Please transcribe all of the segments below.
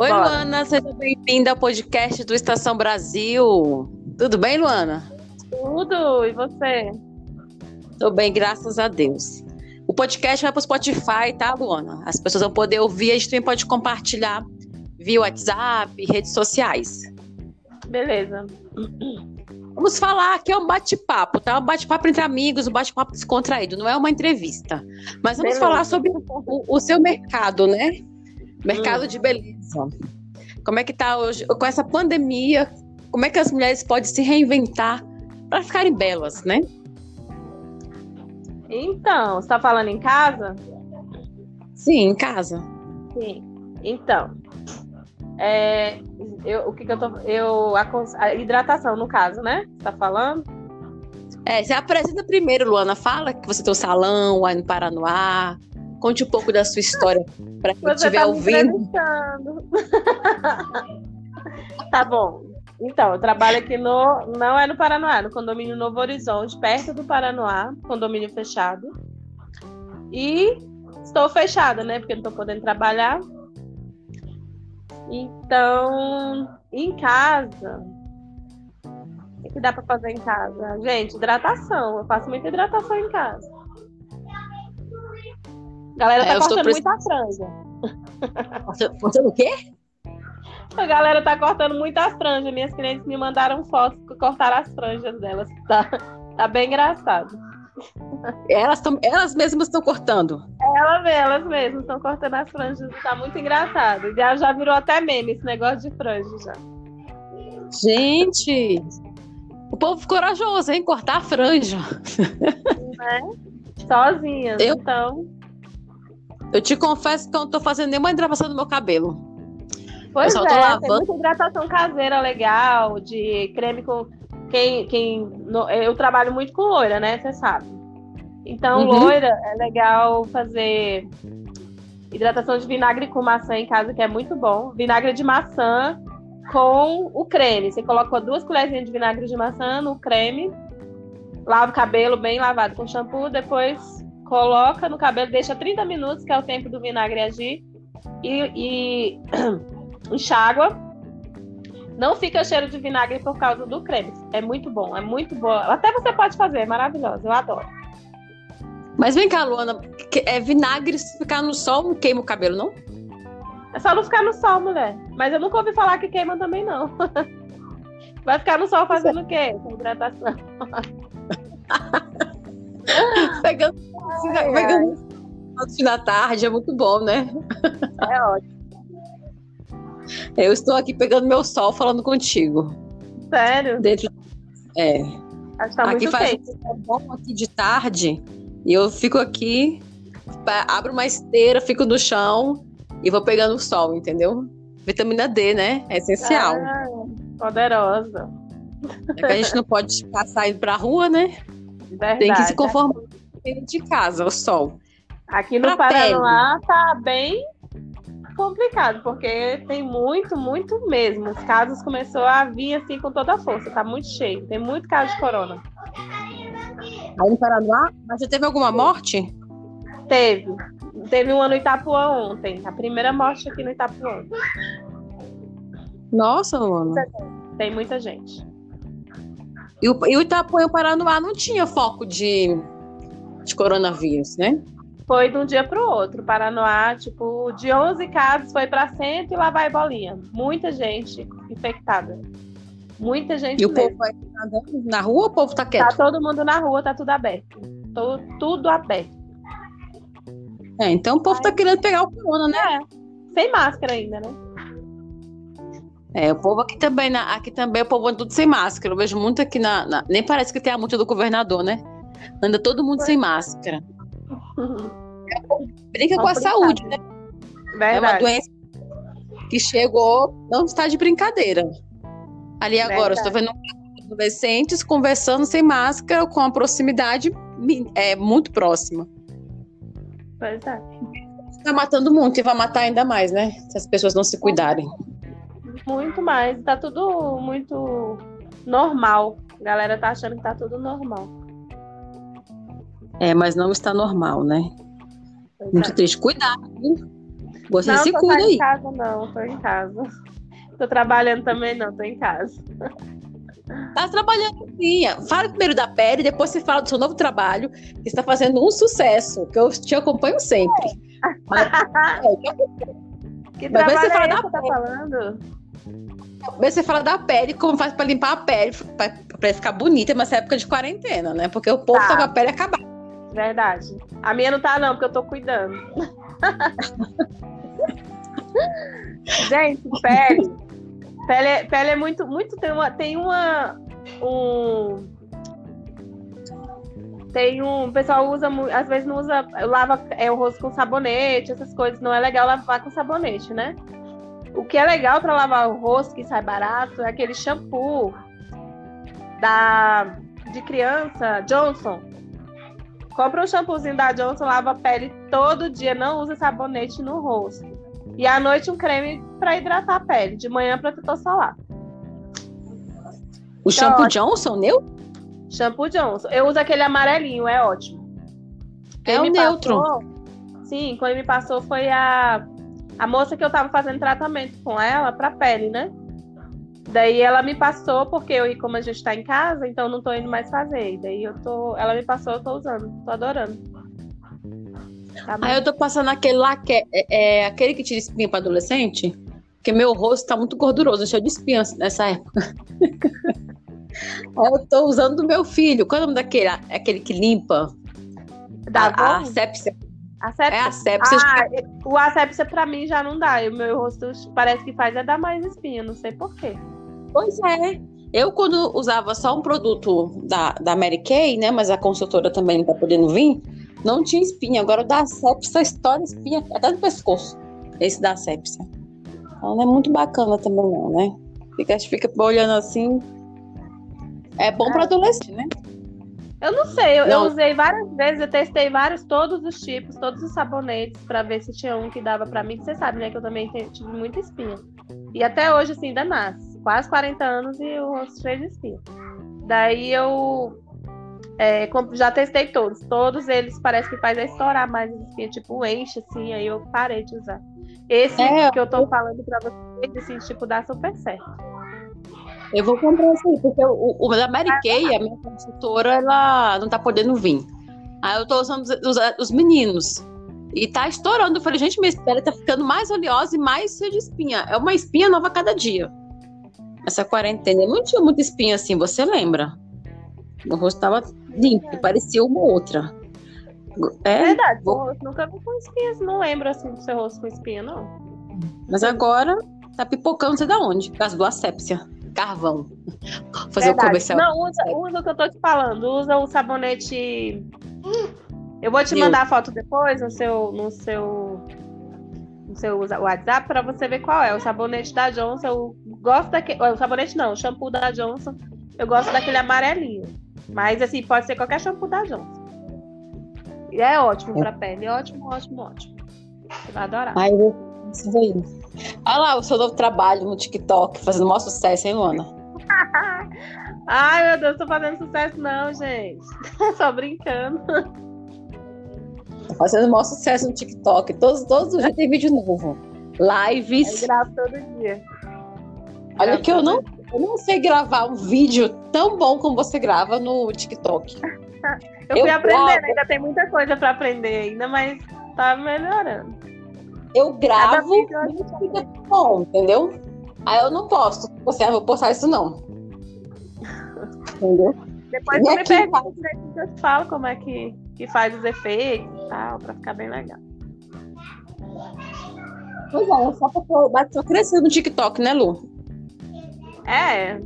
Oi, bora. Luana, seja bem-vinda ao podcast do Estação Brasil. Tudo bem, Luana? Tudo, e você? Tô bem, graças a Deus. O podcast vai pro Spotify, tá, Luana? As pessoas vão poder ouvir, a gente também pode compartilhar via WhatsApp, redes sociais. Beleza. Vamos falar aqui, é um bate-papo, tá? Um bate-papo entre amigos, um bate-papo descontraído, não é uma entrevista. Mas vamos beleza. Falar sobre o seu mercado, né? Mercado de beleza. Como é que tá hoje, com essa pandemia, como é que as mulheres podem se reinventar para ficarem belas, né? Então, você tá falando em casa? Sim, em casa. Sim, então... a hidratação, no caso, né? Você tá falando? Você apresenta primeiro, Luana. Fala que você tem um salão aí no Paranoá. Conte um pouco da sua história para quem estiver ouvindo. Tá bom. Então, eu trabalho aqui não é no Paranoá, no Condomínio Novo Horizonte, perto do Paranoá, condomínio fechado. E estou fechada, né? Porque não estou podendo trabalhar. Então, em casa, o que dá pra fazer em casa? Gente, hidratação. Eu faço muita hidratação em casa. A galera tá cortando muita franja. Cortando o quê? A galera tá cortando muitas franjas. Minhas clientes me mandaram fotos que cortaram as franjas delas. Tá bem engraçado. Elas mesmas estão cortando. Elas mesmas estão cortando as franjas. Tá muito engraçado. Já virou até meme esse negócio de franja já. Gente, o povo corajoso, hein? Cortar a franja. Né? Sozinhas, então. Eu te confesso que eu não tô fazendo nenhuma hidratação no meu cabelo. Pois é, tem muita hidratação caseira legal, de creme com... eu trabalho muito com loira, né? Você sabe. Então, loira, é legal fazer hidratação de vinagre com maçã em casa, que é muito bom. Vinagre de maçã com o creme. Você coloca 2 colherzinhas de vinagre de maçã no creme, lava o cabelo bem lavado com shampoo, depois coloca no cabelo, deixa 30 minutos, que é o tempo do vinagre agir, e enxágua. Não fica cheiro de vinagre por causa do creme. É muito bom, é muito boa. Até você pode fazer, é maravilhoso, eu adoro. Mas vem cá, Luana, vinagre, se ficar no sol, não queima o cabelo, não? É só não ficar no sol, mulher. Mas eu nunca ouvi falar que queima também, não. Vai ficar no sol fazendo o quê? Com hidratação. Pegando no fim da tarde, é muito bom, né? É ótimo. Eu estou aqui pegando meu sol falando contigo. Sério? Acho que tá aqui muito faz quente. Um bom aqui de tarde. E eu fico aqui, abro uma esteira, fico no chão e vou pegando o sol, entendeu? Vitamina D, né? É essencial. Poderosa. É que a gente não pode ficar saindo pra rua, né? Verdade, tem que se conformar de casa, o sol. Aqui no Paraná tá bem complicado, porque tem muito mesmo. Os casos começou a vir assim com toda a força, tá muito cheio. Tem muito caso de corona. Aí no Paraná, mas já teve alguma morte? Teve uma no Itapuã ontem, a primeira morte aqui no Itapuã. Nossa, mano. Tem muita gente. E o Itapuã e o Paraná não tinha foco de coronavírus, né? Foi de um dia para o outro. Paranoá, de 11 casos foi para 100 e lá vai bolinha. Muita gente infectada. Muita gente. E mesmo. O povo vai na rua ou o povo tá quieto? Tá todo mundo na rua, tá tudo aberto. Tudo aberto. Então o povo tá querendo pegar o corona, né? Sem máscara ainda, né? O povo aqui também, o povo anda tudo sem máscara. Eu vejo muito aqui nem parece que tem a multa do governador, né? Anda todo mundo sem máscara. Brinca com a saúde, né? Verdade. É uma doença que chegou, não está de brincadeira. Ali verdade. Agora, eu estou vendo adolescentes conversando sem máscara, com a proximidade muito próxima. Verdade. Está matando muito e vai matar ainda mais, né? Se as pessoas não se cuidarem. Muito mais. Está tudo muito normal. A galera está achando que está tudo normal. Mas não está normal, né? Muito triste. Cuidado, hein? Você não, se cuida aí. Não, tô em casa não, tô em casa. Tô trabalhando também não, tô em casa. Tá trabalhando, minha. Fala primeiro da pele, depois você fala do seu novo trabalho, que está fazendo um sucesso, que eu te acompanho sempre. É. Mas, que trabalho você fala é da pele. Tá falando? Você fala da pele, como faz pra limpar a pele, pra ficar bonita, mas é época de quarentena, né? Porque o povo tá com a pele acabada. Verdade. A minha não tá não, porque eu tô cuidando. Gente, pele é muito o pessoal usa, às vezes não usa, lava o rosto com sabonete, essas coisas, não é legal lavar com sabonete, né? O que é legal pra lavar o rosto, que sai barato, é aquele shampoo de criança, Johnson. Compra um shampoozinho da Johnson, lava a pele todo dia, não usa sabonete no rosto. E à noite um creme pra hidratar a pele, de manhã protetor solar. O shampoo Johnson, meu? Shampoo Johnson. Eu uso aquele amarelinho, é ótimo. É o neutro. Sim, quem me passou foi a moça que eu tava fazendo tratamento com ela pra pele, né? Daí ela me passou, porque eu, como a gente tá em casa, então não tô indo mais fazer. Daí ela me passou, eu tô usando, tô adorando. Tá bom. Aí eu tô passando aquele lá, que é aquele que tira espinha pra adolescente, porque meu rosto tá muito gorduroso, cheio de espinha nessa época. Eu tô usando do meu filho. Qual é o nome daquele? É aquele que limpa? A Asepxia. Asepxia. É asepxia. O asepxia pra mim já não dá. O meu rosto parece que faz é dar mais espinha, não sei porquê. Pois é. Eu, quando usava só um produto da Mary Kay, né? Mas a consultora também não tá podendo vir, não tinha espinha. Agora o da asepxia estoura espinha até no pescoço. Esse da asepxia. Então não é muito bacana também, não, né? A gente fica olhando assim. É bom pra adolescente, né? Eu não sei, eu usei várias vezes, eu testei todos os tipos, todos os sabonetes pra ver se tinha um que dava pra mim, que você sabe, né, que eu também tive muita espinha. E até hoje, assim, ainda nasce. Quase 40 anos e o rosto cheio de espinha. Daí eu já testei todos eles parece que faz estourar mais as espinhas, tipo, enche, assim, aí eu parei de usar. Esse que eu tô falando pra vocês, assim, tipo, dá super certo. Eu vou comprar isso aí, porque o da Mary Kay, a minha consultora, ela não tá podendo vir. Aí eu tô usando os meninos. E tá estourando. Eu falei, gente, minha pele tá ficando mais oleosa e mais cheia de espinha. É uma espinha nova a cada dia. Essa quarentena, eu não tinha muita espinha assim, você lembra? Meu rosto tava limpo, parecia uma outra. É verdade, o rosto nunca vi com espinhas. Não lembro assim do seu rosto com espinha, não. Mas agora tá pipocando, não sei de onde, por causa do asepsia. Carvão. Fazer o comercial. Não, usa o que eu tô te falando. Usa o sabonete. Eu vou te mandar a foto depois no seu WhatsApp pra você ver qual é. O sabonete da Johnson. Eu gosto daquele. O sabonete não, o shampoo da Johnson. Eu gosto daquele amarelinho. Mas assim, pode ser qualquer shampoo da Johnson. E é ótimo pra pele. Ótimo. Você vai adorar. Ai, isso daí. Olha lá o seu novo trabalho no TikTok, fazendo o maior sucesso, hein, Luana? Ai, meu Deus, tô fazendo sucesso não, gente. Só brincando. Tô fazendo o maior sucesso no TikTok. Todos os dias tem vídeo novo. Lives. Eu gravo todo dia. Olha que eu não sei gravar um vídeo tão bom como você grava no TikTok. Eu fui aprendendo, ainda tem muita coisa pra aprender ainda, mas tá melhorando. Eu gravo e não fica bom, entendeu? Aí eu não posto. Você vai postar isso, não. Entendeu? Depois você me pergunta, eu te falo como é que faz os efeitos e tal, pra ficar bem legal. Pois é, só pra tô crescendo no TikTok, né, Lu? É,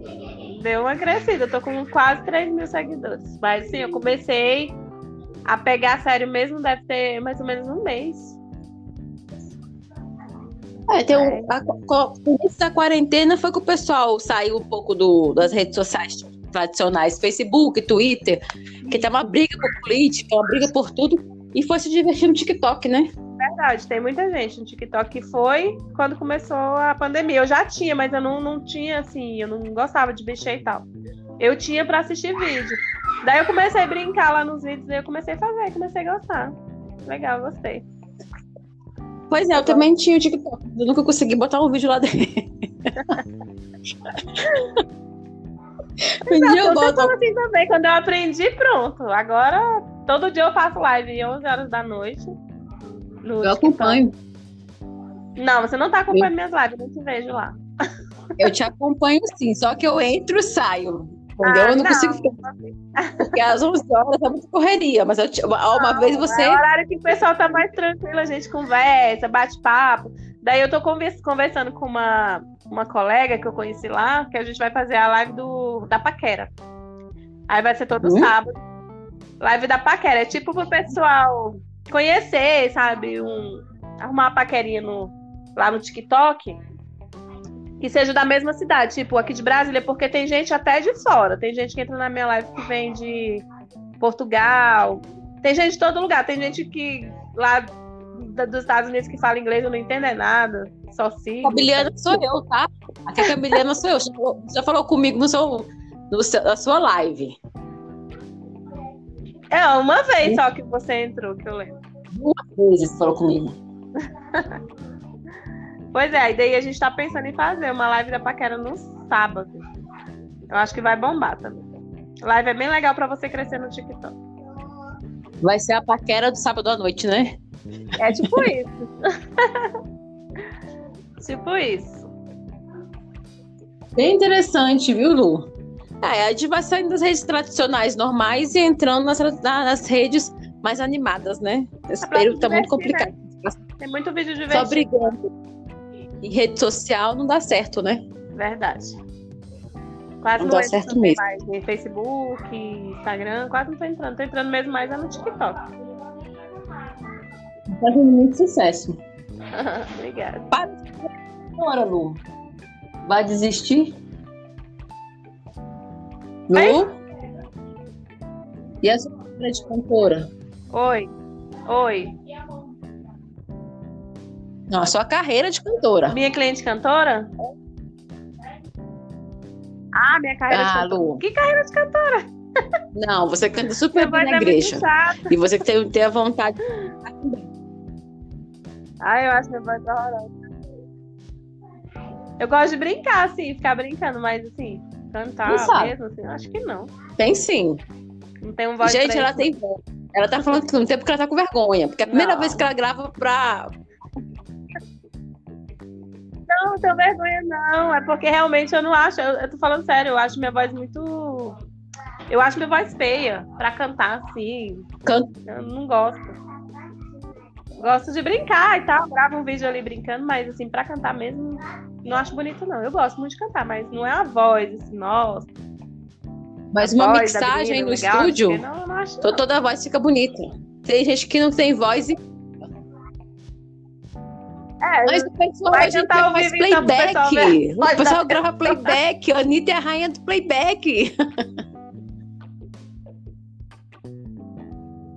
deu uma crescida. Eu tô com quase 3 mil seguidores. Mas sim, eu comecei a pegar a sério mesmo, deve ter mais ou menos um mês. O início da quarentena foi que o pessoal saiu um pouco das redes sociais tradicionais, Facebook, Twitter, que tá uma briga por política, uma briga por tudo, e foi se divertir no TikTok, né? Verdade, tem muita gente no TikTok que foi quando começou a pandemia. Eu já tinha, mas eu não tinha, assim, eu não gostava de mexer e tal. Eu tinha pra assistir vídeo. Daí eu comecei a brincar lá nos vídeos, daí eu comecei a fazer, comecei a gostar. Legal, gostei. Pois é, eu também tinha o TikTok. Eu nunca consegui botar um vídeo lá dentro. Exato, eu boto assim também. Quando eu aprendi, pronto. Agora, todo dia eu faço live às 11 horas da noite. Eu acompanho. Não, você não tá acompanhando minhas lives, eu não te vejo lá. Eu te acompanho sim, só que eu entro e saio. Entendeu? Eu não consigo ficar. Porque às 11 horas é muito correria, mas uma vez você... É o horário que o pessoal tá mais tranquilo, a gente conversa, bate papo. Daí eu tô conversando com uma colega que eu conheci lá, que a gente vai fazer a live da paquera. Aí vai ser todo sábado. Live da paquera, é tipo pro pessoal conhecer, sabe? Arrumar uma paquerinha lá no TikTok, que seja da mesma cidade, tipo aqui de Brasília, porque tem gente até de fora, tem gente que entra na minha live que vem de Portugal, tem gente de todo lugar, tem gente que lá dos Estados Unidos que fala inglês, eu não entendo nada, só sigo. Camiliana sou eu, tá? Aqui a Camiliana sou eu, já falou comigo na sua live. É, uma vez só que você entrou, que eu lembro. Uma vez você falou comigo. Pois é, e daí a gente tá pensando em fazer uma live da paquera no sábado. Eu acho que vai bombar também. Live é bem legal pra você crescer no TikTok. Vai ser a paquera do sábado à noite, né? É tipo isso. Tipo isso. Bem interessante, viu, Lu? É, a gente vai saindo das redes tradicionais normais e entrando nas redes mais animadas, né? Esse período tá muito complicado. Né? Tem muito vídeo divertido. Só brigando. E rede social não dá certo, né? Verdade. Quase não dá certo mesmo. Mais. Facebook, Instagram, quase não tô entrando. Tô entrando mesmo mais no TikTok. Tá fazendo muito sucesso. Obrigada. Para, Lu. Vai desistir? Lu? Oi? E a sua carreira de cantora? Oi. Não, a sua carreira de cantora. Minha cliente cantora? Ah, minha carreira de cantora. Lu. Que carreira de cantora? Não, você canta super bem na igreja. E você tem a vontade. Eu acho que vai dar horrorosa. Eu gosto de brincar, assim, ficar brincando, mas assim, cantar mesmo, assim, eu acho que não. Tem sim. Não tem um voz. Gente, ela tem voz. Ela tá falando que não tem porque ela tá com vergonha. Porque é a primeira vez que ela grava pra... Não tenho vergonha, não. É porque realmente eu não acho. Eu tô falando sério, eu acho minha voz muito... Eu acho minha voz feia pra cantar, assim. Eu não gosto. Gosto de brincar e tal, gravo um vídeo ali brincando, mas assim, pra cantar mesmo, não acho bonito, não. Eu gosto muito de cantar, mas não é a voz, assim, nossa. Mas uma mixagem no estúdio, não acho, não. Toda a voz fica bonita. Tem gente que não tem voz e... mas o pessoal vai cantar faz playback. Então, o pessoal grava playback. A Anitta é a rainha do playback.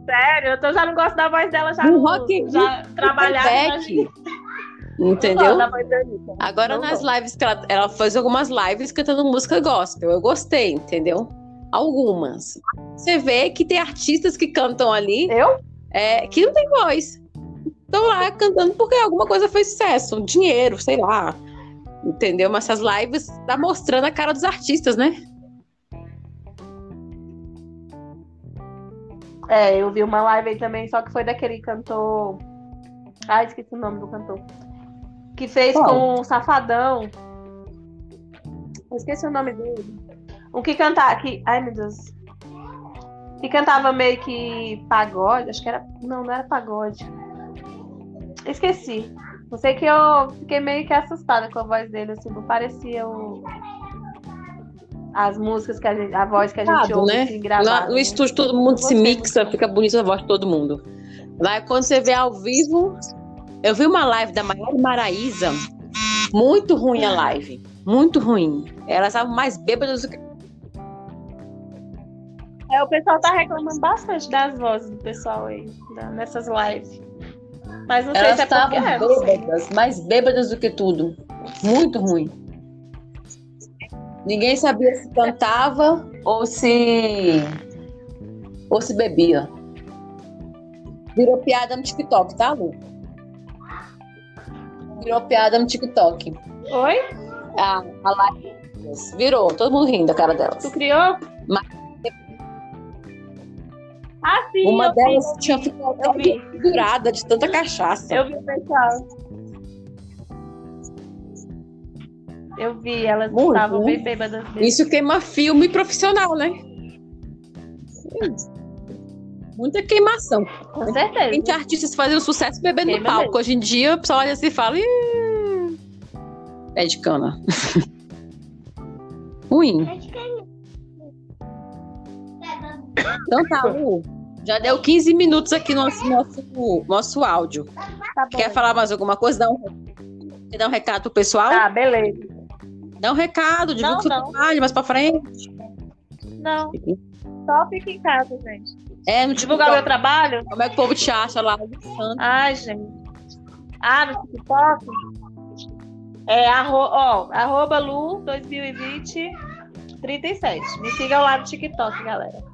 Sério, eu já não gosto da voz dela, já no rock, já trabalhava. Entendeu? Agora nas lives que ela faz algumas lives cantando música gospel. Eu gostei, entendeu? Algumas. Você vê que tem artistas que cantam ali. Eu? Que não tem voz. Estão lá cantando porque alguma coisa fez sucesso. Dinheiro, sei lá. Entendeu? Mas essas lives tá mostrando a cara dos artistas, né? Eu vi uma live aí também, só que foi daquele cantor... esqueci o nome do cantor. Que fez com o Safadão. Eu esqueci o nome dele. O que cantava... Ai, meu Deus. Que cantava meio que pagode. Acho que era... Não era pagode. Esqueci. Não sei, que eu fiquei meio que assustada com a voz dele. Assim, não parecia o... As músicas que a voz que a gente ouve, né? Assim, gravada. Lá no estúdio todo mundo se mixa, fica bonita a voz de todo mundo. Lá quando você vê ao vivo... Eu vi uma live da Maiara Maraísa, muito ruim a live, muito ruim. Elas estavam mais bêbadas do que... O pessoal tá reclamando bastante das vozes do pessoal aí, nessas lives. Mas não sei se é porque... Elas estavam bêbadas, mais bêbadas do que tudo. Muito ruim. Ninguém sabia se cantava ou se bebia. Virou piada no TikTok, tá, Lu? virou piada no TikTok. Oi? A live virou, todo mundo rindo da cara delas. Tu criou? Mas... Ah, sim, uma delas tinha ficado curada de tanta cachaça. Eu vi o pessoal. Eu vi, elas estavam bem bêbadas. Isso queima filme profissional, né? Muita queimação. Com certeza. Tem artistas fazendo sucesso bebendo queima no palco. Mesmo. Hoje em dia, o pessoal olha assim e fala... É de cana. Ruim. É de cana. Então tá, Lu. Já deu 15 minutos aqui no nosso áudio. Tá. Quer falar mais alguma coisa? Dá um recado pro pessoal? Tá, beleza. Dá um recado, divulga o seu trabalho mais pra frente. Não. Só fica em casa, gente. É, não divulgar o meu trabalho? Como é que o povo te acha lá? Ai, gente. Ah, no TikTok? É, arroba Lu202037. Me sigam lá no TikTok, galera.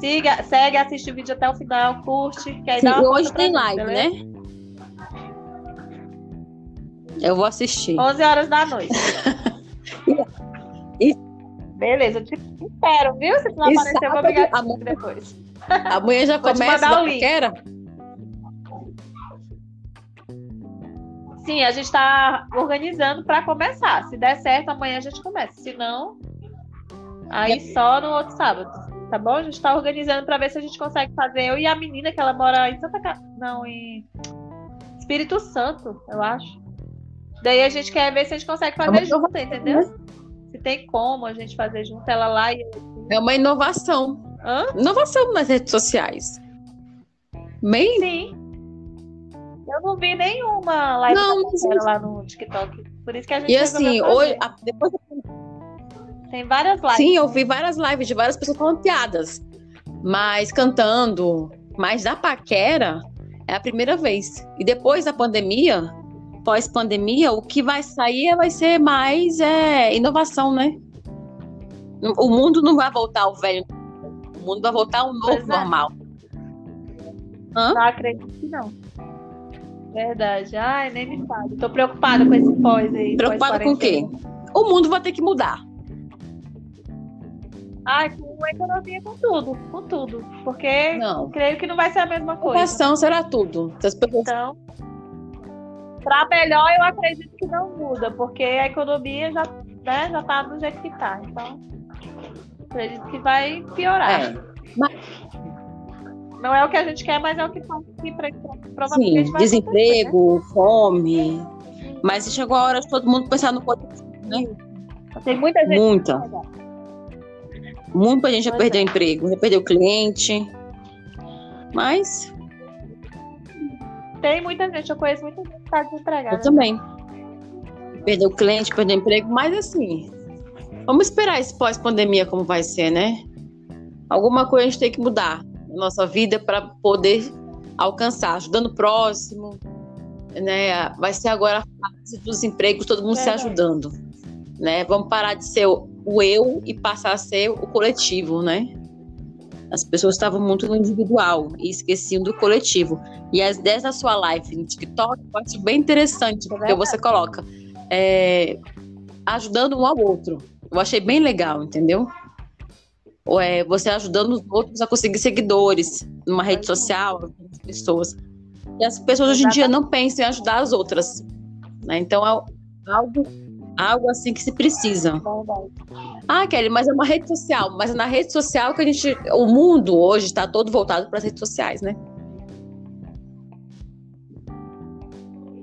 Siga, segue, assiste o vídeo até o final, curte. Quer dar uma hoje tem live, beleza? Né? Eu vou assistir. 11 horas da noite. Beleza, eu te espero, viu? Se tu não aparecer, eu vou brigar contigo depois. Amanhã já começa a paquera? Sim, a gente tá organizando pra começar. Se der certo, amanhã a gente começa. Se não, aí só no outro sábado. Tá bom? A gente tá organizando pra ver se a gente consegue fazer. Eu e a menina, que ela mora em Santa Catarina. Não, em Espírito Santo, eu acho. Daí a gente quer ver se a gente consegue fazer junto, entendeu? Se tem como a gente fazer junto, ela lá e eu. É uma inovação. Hã? Inovação nas redes sociais. Bem? Sim. Eu não vi nenhuma live lá no TikTok. Por isso que a gente... E assim, hoje... Depois... Tem várias lives. Sim, eu vi várias lives de várias pessoas falando piadas. Mas cantando. Mas da paquera, é a primeira vez. E depois da pandemia... Pós-pandemia, o que vai sair vai ser mais inovação, né? O mundo não vai voltar ao velho. O mundo vai voltar ao novo, normal. Hã? Não acredito que não. Verdade. Ai, nem me fala. Tô preocupada com esse pós aí. Preocupada com o quê? O mundo vai ter que mudar. Ai, com a economia, com tudo. Com tudo. Porque creio que não vai ser a mesma coisa. A educação será tudo. Então... Pra melhor, eu acredito que não muda, porque a economia já tá do jeito que tá. Então, acredito que vai piorar. É, mas... Não é o que a gente quer, mas é o que tá aqui pra provavelmente. Sim, vai desemprego, né? Fome. Mas chegou a hora de todo mundo pensar no potencial, né? Tem muita gente. Muita gente já perdeu emprego, já perdeu cliente. Mas... Tem muita gente, eu conheço muita gente que está desempregada. Eu também. Perdeu cliente, perdeu emprego, mas assim, vamos esperar esse pós-pandemia como vai ser, né? Alguma coisa a gente tem que mudar na nossa vida para poder alcançar, ajudando o próximo, né? Vai ser agora a fase dos empregos, todo mundo se ajudando, né? Vamos parar de ser o eu e passar a ser o coletivo, né? As pessoas estavam muito no individual e esqueciam do coletivo. E as ideias da sua live no TikTok eu acho bem interessante, porque você coloca ajudando um ao outro. Eu achei bem legal, entendeu? Você ajudando os outros a conseguir seguidores numa rede social, as pessoas. E as pessoas hoje em dia não pensam em ajudar as outras, né? Então é algo assim que se precisa. Ah, Kelly, mas é uma rede social. Mas é na rede social que o mundo hoje está todo voltado para as redes sociais, né?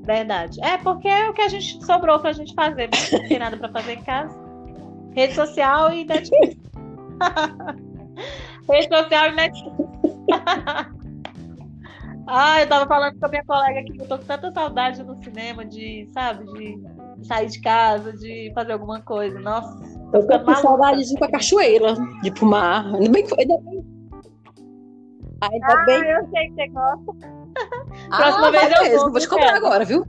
Verdade. É, porque é o que a gente sobrou pra gente fazer. Não tem nada pra fazer em casa. Rede social e Netflix. Rede social e Netflix. Ah, eu tava falando com a minha colega aqui, eu tô com tanta saudade no cinema de sair de casa, de fazer alguma coisa. Nossa, eu tô com saudade de ir pra cachoeira, de ir pro mar. Ainda bem. Eu sei que você gosta. Próxima vez eu vou. Vou te comprar agora, viu?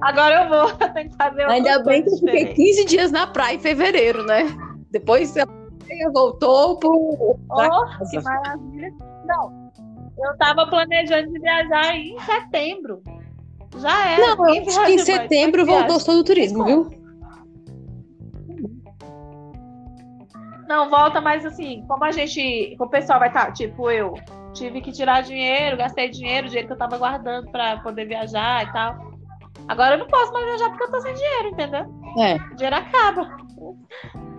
Agora eu vou. Tem que fazer ainda bem que eu fiquei 15 dias na praia em fevereiro, né? Depois você voltou pro... pra casa. Que maravilha. Não. Eu tava planejando de viajar em setembro. Já era. Não, eu acho que em setembro voltou todo o turismo, viu? Não, volta, mas assim, como a gente... O pessoal vai estar... Tipo, eu tive que tirar dinheiro, gastei dinheiro, dinheiro que eu tava guardando pra poder viajar e tal. Agora eu não posso mais viajar porque eu tô sem dinheiro, entendeu? É. O dinheiro acaba.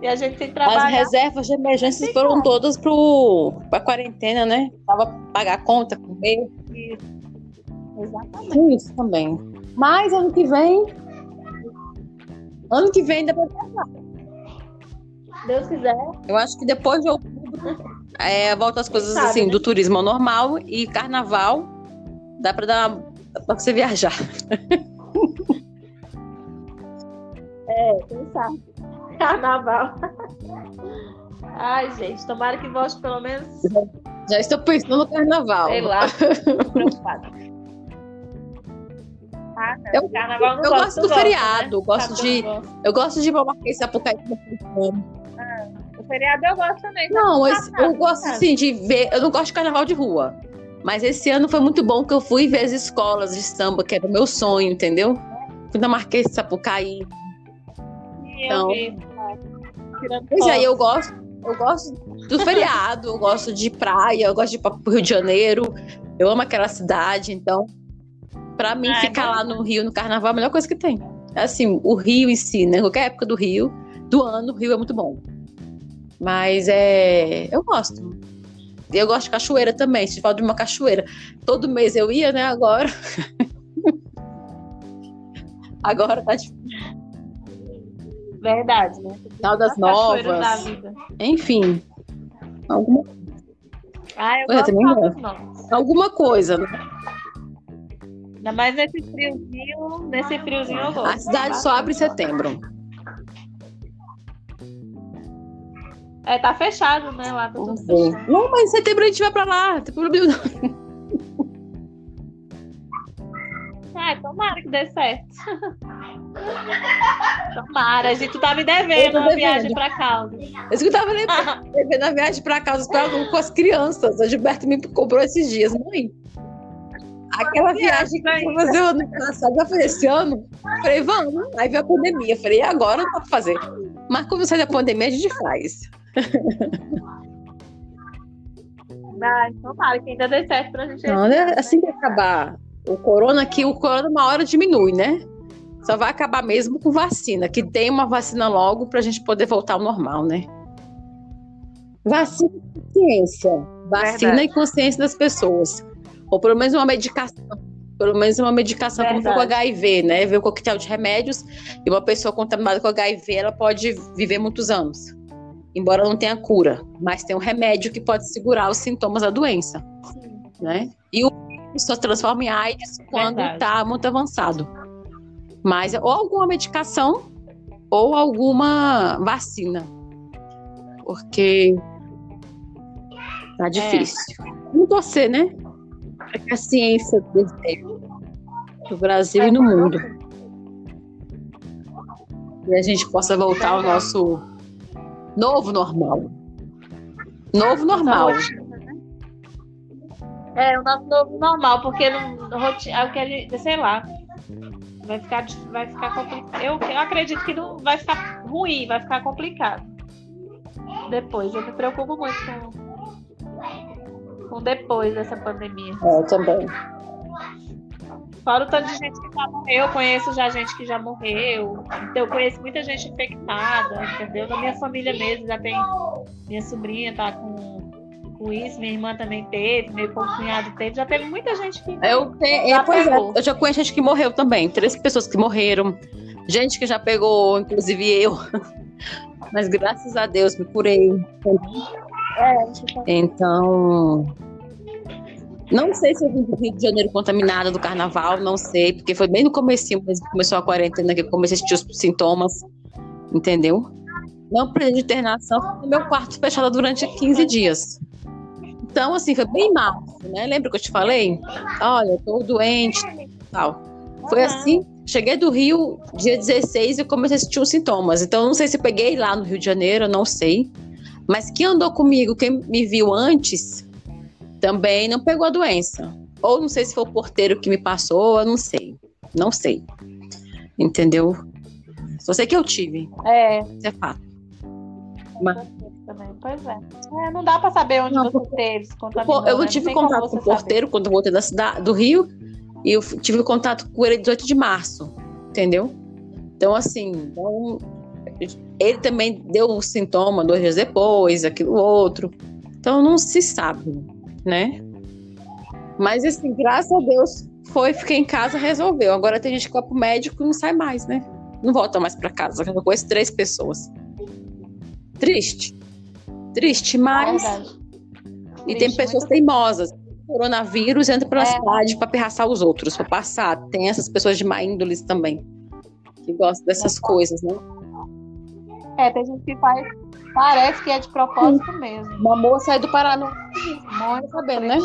E a gente tem trabalho. As reservas de emergência foram todas pra quarentena, né? Tava pra pagar conta, comer. Isso. Exatamente. Sim, isso também. Mas ano que vem... Ano que vem ainda vai passar. Deus quiser. Eu acho que depois de outubro volta as coisas, sabe, assim, né? Do turismo ao normal e carnaval dá pra dá pra você viajar. É, quem sabe? Carnaval. Ai, gente, tomara que volte pelo menos. Já estou pensando no carnaval. Sei lá, tô preocupada. Ah, não. Eu gosto do feriado, né? Eu gosto de ir pra Marquês de Sapucaí. O feriado eu gosto também. Não, eu gosto assim de ver. Eu não gosto de carnaval de rua. Mas esse ano foi muito bom que eu fui ver as escolas de samba, que era o meu sonho, entendeu? Fui na Marquês de Sapucaí. Então, pois aí eu gosto do feriado, eu gosto de praia, eu gosto de ir para o Rio de Janeiro. Eu amo aquela cidade, então pra mim ficar lá no Rio, no carnaval, é a melhor coisa que tem. Assim, o Rio em si, né? Qualquer época do Rio, do ano, o Rio é muito bom. Mas eu gosto. Eu gosto de cachoeira também. Se fala de uma cachoeira, todo mês eu ia, né? Agora. Agora tá difícil. Verdade, né? Final das novas. Da vida. Enfim. Alguma coisa, né? Ainda mais nesse friozinho eu gosto. A cidade só abre em setembro. É, tá fechado, né? Lá tá tudo fechado. Não, mas em setembro a gente vai pra lá. Não tem problema, não. Ai, tomara que dê certo. Tomara, a gente tá me devendo uma viagem pra Caldas. Isso que eu tava devendo a viagem pra Caldas com as crianças. O Gilberto me cobrou esses dias. Mãe, aquela viagem que eu vou fazer ano passado, eu falei, esse ano? Eu falei, vamos. Aí veio a pandemia. Eu falei, agora não dá pra fazer. Mas quando sai da pandemia, a gente faz. Tomara que ainda dê certo pra gente. Não, assim que acabar o corona uma hora diminui, né? Só vai acabar mesmo com vacina, que tem uma vacina logo pra gente poder voltar ao normal, né? Vacina e consciência. Vacina Verdade. E consciência das pessoas. Ou pelo menos uma medicação. Pelo menos uma medicação como foi com HIV, né? Veio um coquetel de remédios e uma pessoa contaminada com HIV, ela pode viver muitos anos. Embora não tenha cura, mas tem um remédio que pode segurar os sintomas da doença. Sim. Né? E o vírus só transforma em AIDS quando está muito avançado. Mas ou alguma medicação ou alguma vacina. Porque tá difícil. Não torcer, né? Para que a ciência do Brasil e no mundo. E a gente possa voltar ao nosso novo normal. Novo normal. É, o nosso novo normal, porque sei lá. Vai ficar complicado. Eu acredito que não vai ficar ruim, vai ficar complicado. Depois, eu me preocupo muito com depois dessa pandemia. Eu também. Fora o tanto de gente que já morreu, eu conheço já gente que já morreu. Então, eu conheço muita gente infectada, entendeu? Na minha família mesmo já tem. Minha sobrinha tá com isso, minha irmã também teve, meu cunhado teve, já teve muita gente que... Eu já conheço gente que morreu também, 3 pessoas que morreram, gente que já pegou, inclusive eu, mas graças a Deus me curei. Então, não sei se eu vim do Rio de Janeiro contaminada do carnaval, não sei, porque foi bem no comecinho, mas começou a quarentena, que eu comecei a sentir os sintomas, entendeu? Não precisei de internação, fiquei no meu quarto fechado durante 15 dias. Então, assim, foi bem março, né? Lembra que eu te falei? Olha, eu tô doente e tal. Foi assim, cheguei do Rio dia 16 e comecei a sentir os sintomas. Então, não sei se eu peguei lá no Rio de Janeiro, não sei. Mas quem andou comigo, quem me viu antes, também não pegou a doença. Ou não sei se foi o porteiro que me passou, eu não sei. Não sei. Entendeu? Só sei que eu tive. É. Isso é fato. Mas... Pois é. É, não dá pra saber onde não, você teve se contaminou. Eu tive contato com o porteiro saber. Quando eu voltei da cidade, do Rio, e eu tive contato com ele 18 de março, entendeu? Então, assim, ele também deu o sintoma 2 dias depois, aquilo outro. Então, não se sabe, né? Mas, assim, graças a Deus, fiquei em casa, resolveu. Agora tem gente que vai pro médico e não sai mais, né? Não volta mais pra casa. Eu conheço 3 pessoas. Triste, mas... E tem pessoas teimosas. O coronavírus entra pela cidade para perraçar os outros, para passar. Tem essas pessoas de má índoles também, que gostam dessas coisas, né? É, tem gente que faz... Parece que é de propósito mesmo. Uma moça aí do Paraná. Não sabendo, né?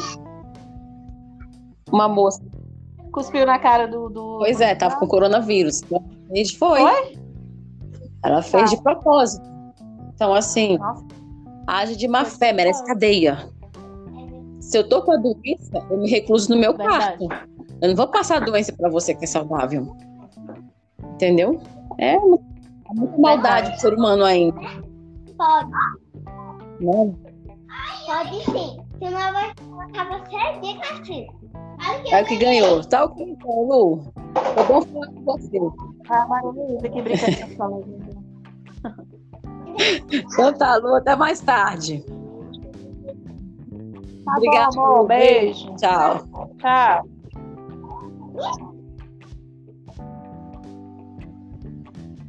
Uma moça. Cuspiu na cara do... Pois é, tava com coronavírus. E foi? Ela fez de propósito. Então, assim... Nossa. Age de má fé, merece cadeia. Se eu tô com a doença, eu me recluso no meu quarto. Eu não vou passar a doença pra você que é saudável. Entendeu? É muita maldade pro ser humano ainda. Pode. Não? Pode sim. Senão vai colocar você de castigo. É o que ganhou. Tá ok, então, Lu. Foi bom falar com você. Ah, maravilhosa, que brincadeira que falou. Então tá, Lu, até mais tarde. Tá. Obrigada, bom, amor. Beijo. Tchau. Tchau.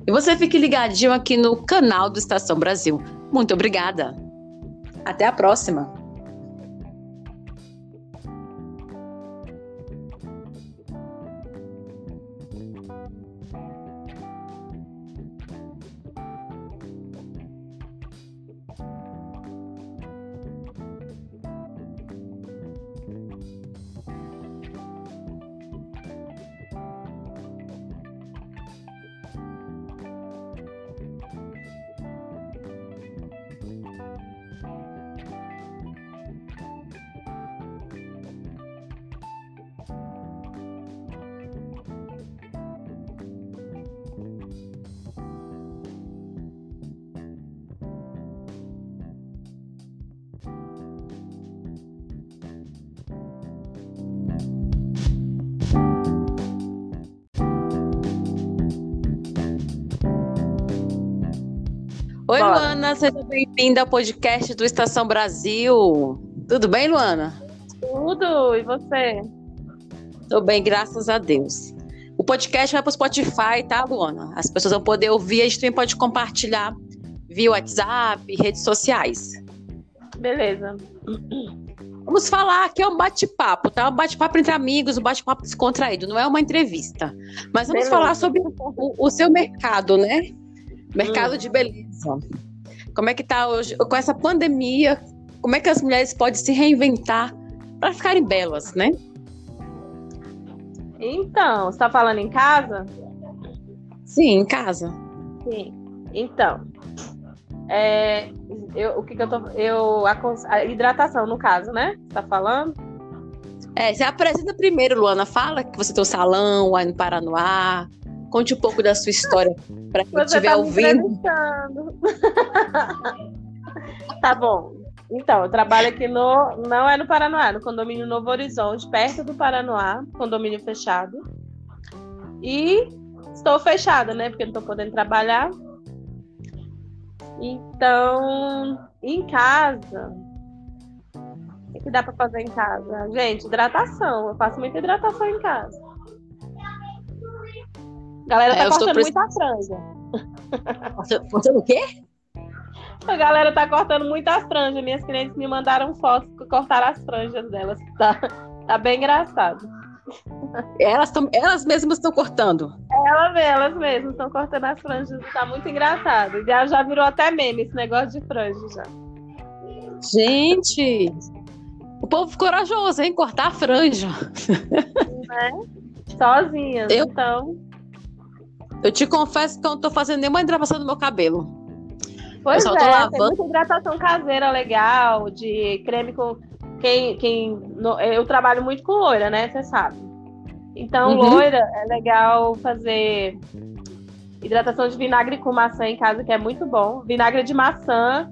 E você fique ligadinho aqui no canal do Estação Brasil. Muito obrigada. Até a próxima. Oi, Bora. Luana, seja bem-vinda ao podcast do Estação Brasil. Tudo bem, Luana? Tudo, e você? Tô bem, graças a Deus. O podcast vai pro Spotify, tá, Luana? As pessoas vão poder ouvir, a gente também pode compartilhar via WhatsApp, redes sociais. Beleza. Vamos falar aqui, é um bate-papo, tá? Um bate-papo entre amigos, um bate-papo descontraído, não é uma entrevista. Mas vamos falar sobre o seu mercado, né? Mercado de beleza. Como é que tá hoje? Com essa pandemia, como é que as mulheres podem se reinventar para ficarem belas, né? Então, você tá falando em casa? Sim, em casa. Sim. Então, a hidratação, no caso, né? Você tá falando? É, você apresenta primeiro, Luana. Fala que você tem um salão lá no Paranoá. Conte um pouco da sua história para quem estiver ouvindo. Tá bom. Então, eu trabalho aqui não é no Paranoá, no Condomínio Novo Horizonte, perto do Paranoá, condomínio fechado. E estou fechada, né? Porque não estou podendo trabalhar. Então, em casa, o que dá para fazer em casa? Gente, hidratação. Eu faço muita hidratação em casa. A galera tá cortando muita franja. Cortando o quê? A galera tá cortando muita franja. Minhas clientes me mandaram fotos que cortaram as franjas delas. Tá bem engraçado. Elas mesmas estão cortando? Elas mesmas estão cortando as franjas. Tá muito engraçado. Já virou até meme esse negócio de franja já. Gente! O povo corajoso, hein? Cortar a franja. Né? Sozinhas, então... Eu te confesso que eu não tô fazendo nenhuma hidratação no meu cabelo. Pois é, tô lavando. Tem muita hidratação caseira legal, de creme com Eu trabalho muito com loira, né? Você sabe. Então, loira, é legal fazer hidratação de vinagre com maçã em casa, que é muito bom. Vinagre de maçã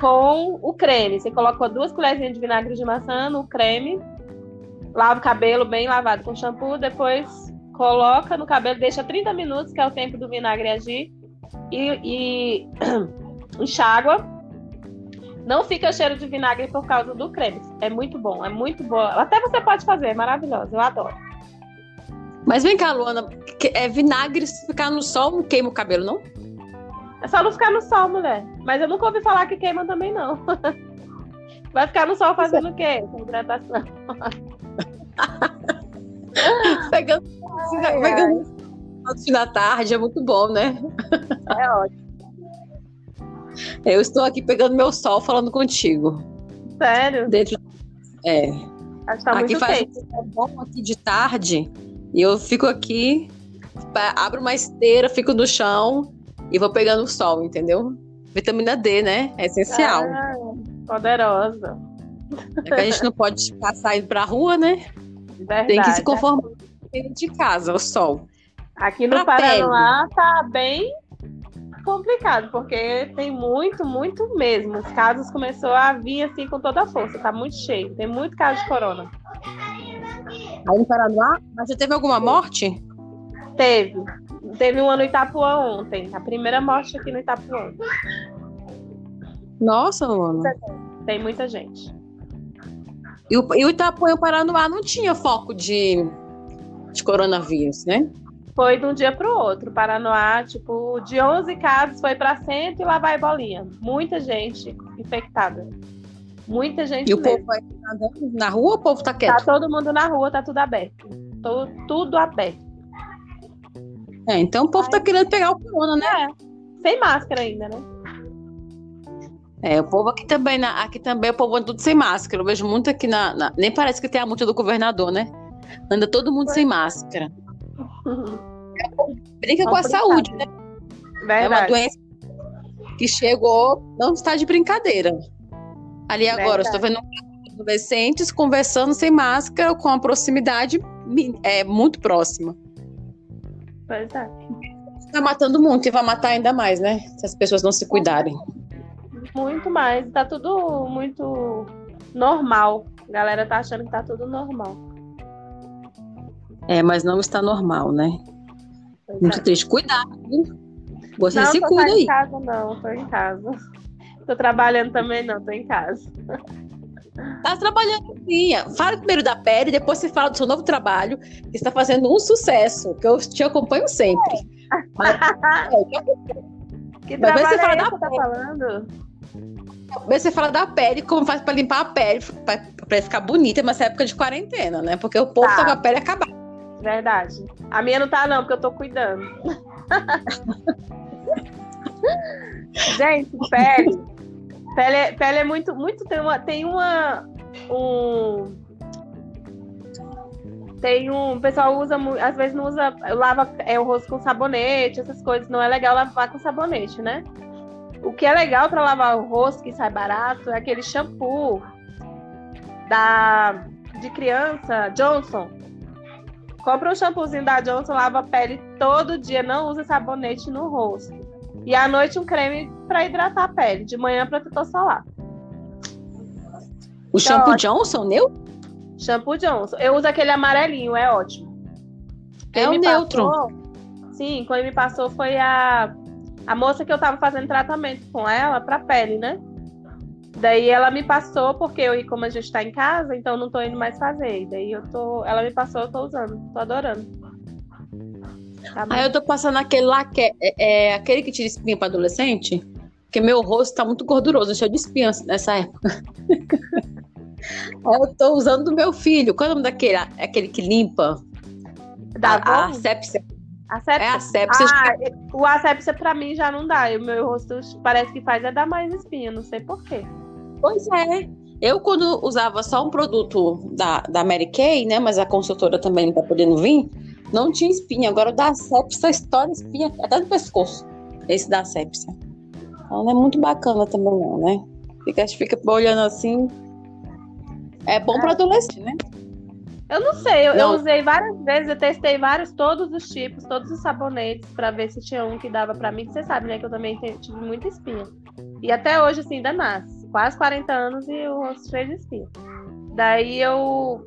com o creme. Você coloca 2 colherzinhas de vinagre de maçã no creme, lava o cabelo bem lavado com shampoo, depois coloca no cabelo, deixa 30 minutos, que é o tempo do vinagre agir, e enxágua. Não fica cheiro de vinagre por causa do creme. É muito bom, é muito boa. Até você pode fazer, é maravilhoso, eu adoro. Mas vem cá, Luana, vinagre, se ficar no sol, não queima o cabelo, não? É só não ficar no sol, mulher. Mas eu nunca ouvi falar que queima também, não. Vai ficar no sol fazendo o quê? Com hidratação. Pegando na tarde, é muito bom, né? É ótimo. Eu estou aqui pegando meu sol falando contigo. Sério? Acho que tá aqui muito faz feito. Um sol bom aqui de tarde, e eu fico aqui, abro uma esteira, fico no chão e vou pegando o sol, entendeu? Vitamina D, né? É essencial. Ah, poderosa. É que a gente não pode ficar saindo pra rua, né? Verdade, tem que se conformar de casa, o sol. Aqui no Paraná tá bem complicado, porque tem muito, muito mesmo. Os casos começou a vir assim com toda a força, tá muito cheio. Tem muito caso de corona. Aí no Paraná, mas já teve alguma morte? Teve. Teve uma no Itapuã ontem. A primeira morte aqui no Itapuã. Nossa, mano. Tem muita gente. E o Itapuã e o Paranoá não tinha foco de coronavírus, né? Foi de um dia para o outro. Paranoá, tipo, de 11 casos foi para 100 e lá vai bolinha. Muita gente infectada. Muita gente. E mesmo. O povo vai na rua ou o povo tá quieto? Tá todo mundo na rua, tá tudo aberto. Tudo aberto. É, então o povo tá querendo pegar o corona, né? É, sem máscara ainda, né? É, o povo aqui também, o povo anda tudo sem máscara. Eu vejo muito aqui nem parece que tem a multa do governador, né? Anda todo mundo sem máscara. Brinca com a saúde, né? Verdade. É uma doença que chegou, não está de brincadeira. Ali agora, estou vendo adolescentes conversando sem máscara, com a proximidade muito próxima. Verdade. Está matando muito e vai matar ainda mais, né? Se as pessoas não se cuidarem. Muito mais, tá tudo muito normal. A galera tá achando que tá tudo normal. É, mas não está normal, né? Muito triste. Cuidado, viu? Você se cuida aí. Não, tô em casa. Tô trabalhando também, não, tô em casa. Tá trabalhando sim. Fala primeiro da pele, depois você fala do seu novo trabalho, que está fazendo um sucesso, que eu te acompanho sempre. Que trabalho você fala da pele. Tá falando? Você fala da pele, como faz pra limpar a pele, pra ficar bonita nessa época de quarentena, né? Porque o povo tá com a pele acabada. Verdade. A minha não tá, não, porque eu tô cuidando. Gente, pele é muito, muito. O pessoal usa, às vezes não usa, lava o rosto com sabonete, essas coisas. Não é legal lavar com sabonete, né? O que é legal para lavar o rosto, que sai barato, é aquele shampoo de criança, Johnson. Compra um shampoozinho da Johnson, lava a pele todo dia, não usa sabonete no rosto. E à noite um creme para hidratar a pele, de manhã protetor solar. O shampoo Johnson, meu? Shampoo Johnson. Eu uso aquele amarelinho, é ótimo. É o neutro. Sim, quando me passou foi a moça que eu tava fazendo tratamento com ela pra pele, né? Daí ela me passou, porque como a gente tá em casa, então não tô indo mais fazer. Daí ela me passou, eu tô usando, tô adorando. Tá bom. Aí eu tô passando aquele lá que é aquele que tira espinha pra adolescente, porque meu rosto tá muito gorduroso, cheio de espinha nessa época. Eu tô usando do meu filho. Qual é o nome daquele? Aquele que limpa? A Asepxia. É Asepxia. O Asepxia pra mim já não dá. O meu rosto parece que faz é dar mais espinha, não sei porquê. Pois é. Eu, quando usava só um produto da Mary Kay, né? Mas a consultora também não tá podendo vir, não tinha espinha. Agora o da Asepxia estoura espinha até no pescoço. Esse da Asepxia. Então não é muito bacana também, não, né? Fica olhando assim. É bom para adolescente, né? Eu não sei, eu usei várias vezes, eu testei todos os tipos, todos os sabonetes pra ver se tinha um que dava pra mim, que você sabe, né, que eu também tive muita espinha. E até hoje, assim, ainda nasce. Quase 40 anos e o rosto cheio de espinha. Daí eu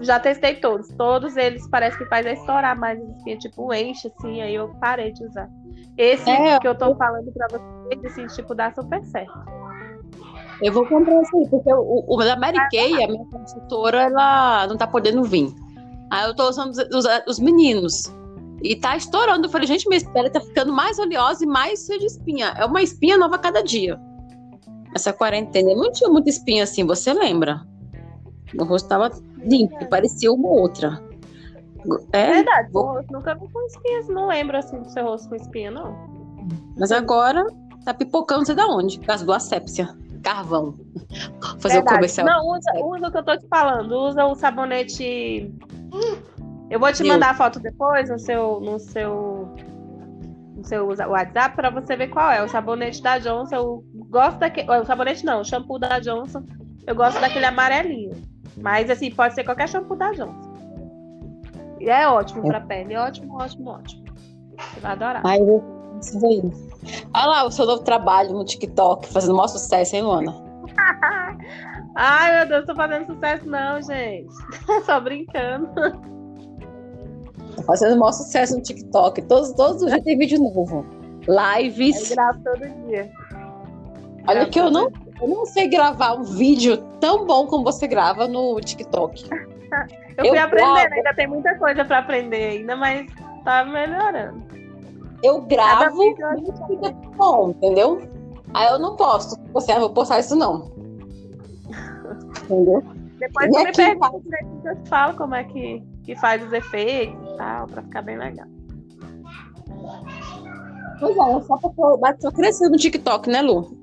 já testei todos. Todos eles parece que faz estourar mais as espinhas, tipo, enche, assim, aí eu parei de usar. Esse que eu tô falando pra vocês, assim, tipo, dá super certo. Eu vou comprar isso aí, porque o da Mary Kay, a minha consultora, ela não tá podendo vir. Aí eu tô usando os meninos. E tá estourando. Eu falei, gente, minha pele tá ficando mais oleosa e mais cheia de espinha. É uma espinha nova a cada dia. Essa quarentena, eu não tinha muita espinha assim, você lembra? Meu rosto tava limpo, parecia uma outra. É verdade, eu nunca vi com espinhas, não lembro assim do seu rosto com espinha, não. Mas agora tá pipocando, não sei de onde, por causa do Asepxia. Carvão. Fazer o comercial. Não, usa o que eu tô te falando. Usa o sabonete. Eu vou te mandar a foto depois no seu WhatsApp pra você ver qual é. O sabonete da Johnson. Eu gosto daquele. O sabonete não, o shampoo da Johnson. Eu gosto daquele amarelinho. Mas assim, pode ser qualquer shampoo da Johnson. E é ótimo pra pele. Ótimo, ótimo, ótimo. Você vai adorar. Ai, olha lá o seu novo trabalho no TikTok, fazendo o maior sucesso, hein, Luana? Ai, meu Deus, tô fazendo sucesso não, gente. Só brincando. Tô fazendo o maior sucesso no TikTok. Todos os dias tem vídeo novo. Lives. Eu gravo todo dia. Olha que eu não sei gravar um vídeo tão bom como você grava no TikTok. Eu fui aprendendo, ainda tem muita coisa pra aprender ainda, mas tá melhorando. Eu gravo e fica bom, entendeu? Aí eu não posto. Você vai postar isso, não. Entendeu? Depois você me pergunta, eu te falo como é que faz os efeitos e tal, pra ficar bem legal. Pois é, só pra tô crescendo no TikTok, né, Lu?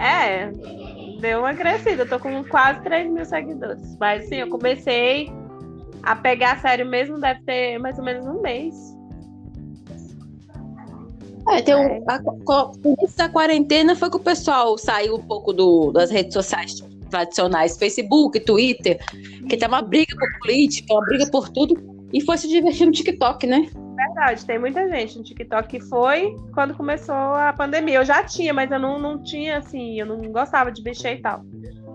É, deu uma crescida. Eu tô com quase 3 mil seguidores. Mas, assim, eu comecei a pegar a sério mesmo, deve ter mais ou menos um mês. O início da quarentena foi que o pessoal saiu um pouco das redes sociais tradicionais, Facebook, Twitter, que tá uma briga por política, uma briga por tudo, e foi se divertir no TikTok, né? Verdade, tem muita gente no TikTok que foi quando começou a pandemia. Eu já tinha, mas eu não tinha, assim, eu não gostava de mexer e tal.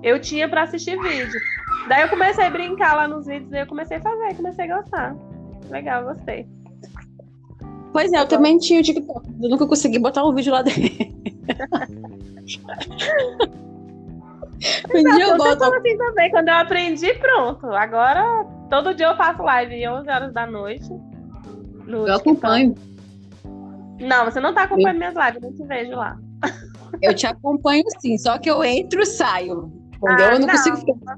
Eu tinha pra assistir vídeo. Daí eu comecei a brincar lá nos vídeos, daí eu comecei a fazer, comecei a gostar. Legal, gostei. Pois é, eu também tinha o TikTok. Eu nunca consegui botar um vídeo lá dentro. Exato, eu boto assim também. Quando eu aprendi, pronto. Agora, todo dia eu faço live às 11 horas da noite. Eu acompanho. Não, você não tá acompanhando minhas lives. Eu não te vejo lá. Eu te acompanho sim, só que eu entro e saio. Eu não consigo ficar.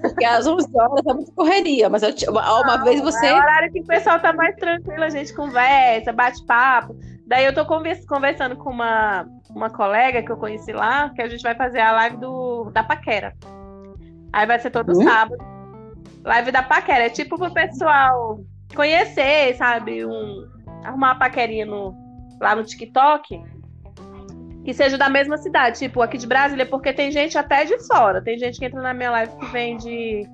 Porque às 11 horas é muito correria, mas vez você. É o horário que o pessoal tá mais tranquilo, a gente conversa, bate papo. Daí eu tô conversando com uma colega que eu conheci lá, que a gente vai fazer a live da paquera. Aí vai ser todo sábado. Live da paquera. É tipo pro pessoal conhecer, sabe? Arrumar uma paquerinha lá no TikTok. Que seja da mesma cidade, tipo aqui de Brasília, porque tem gente até de fora. Tem gente que entra na minha live que vem de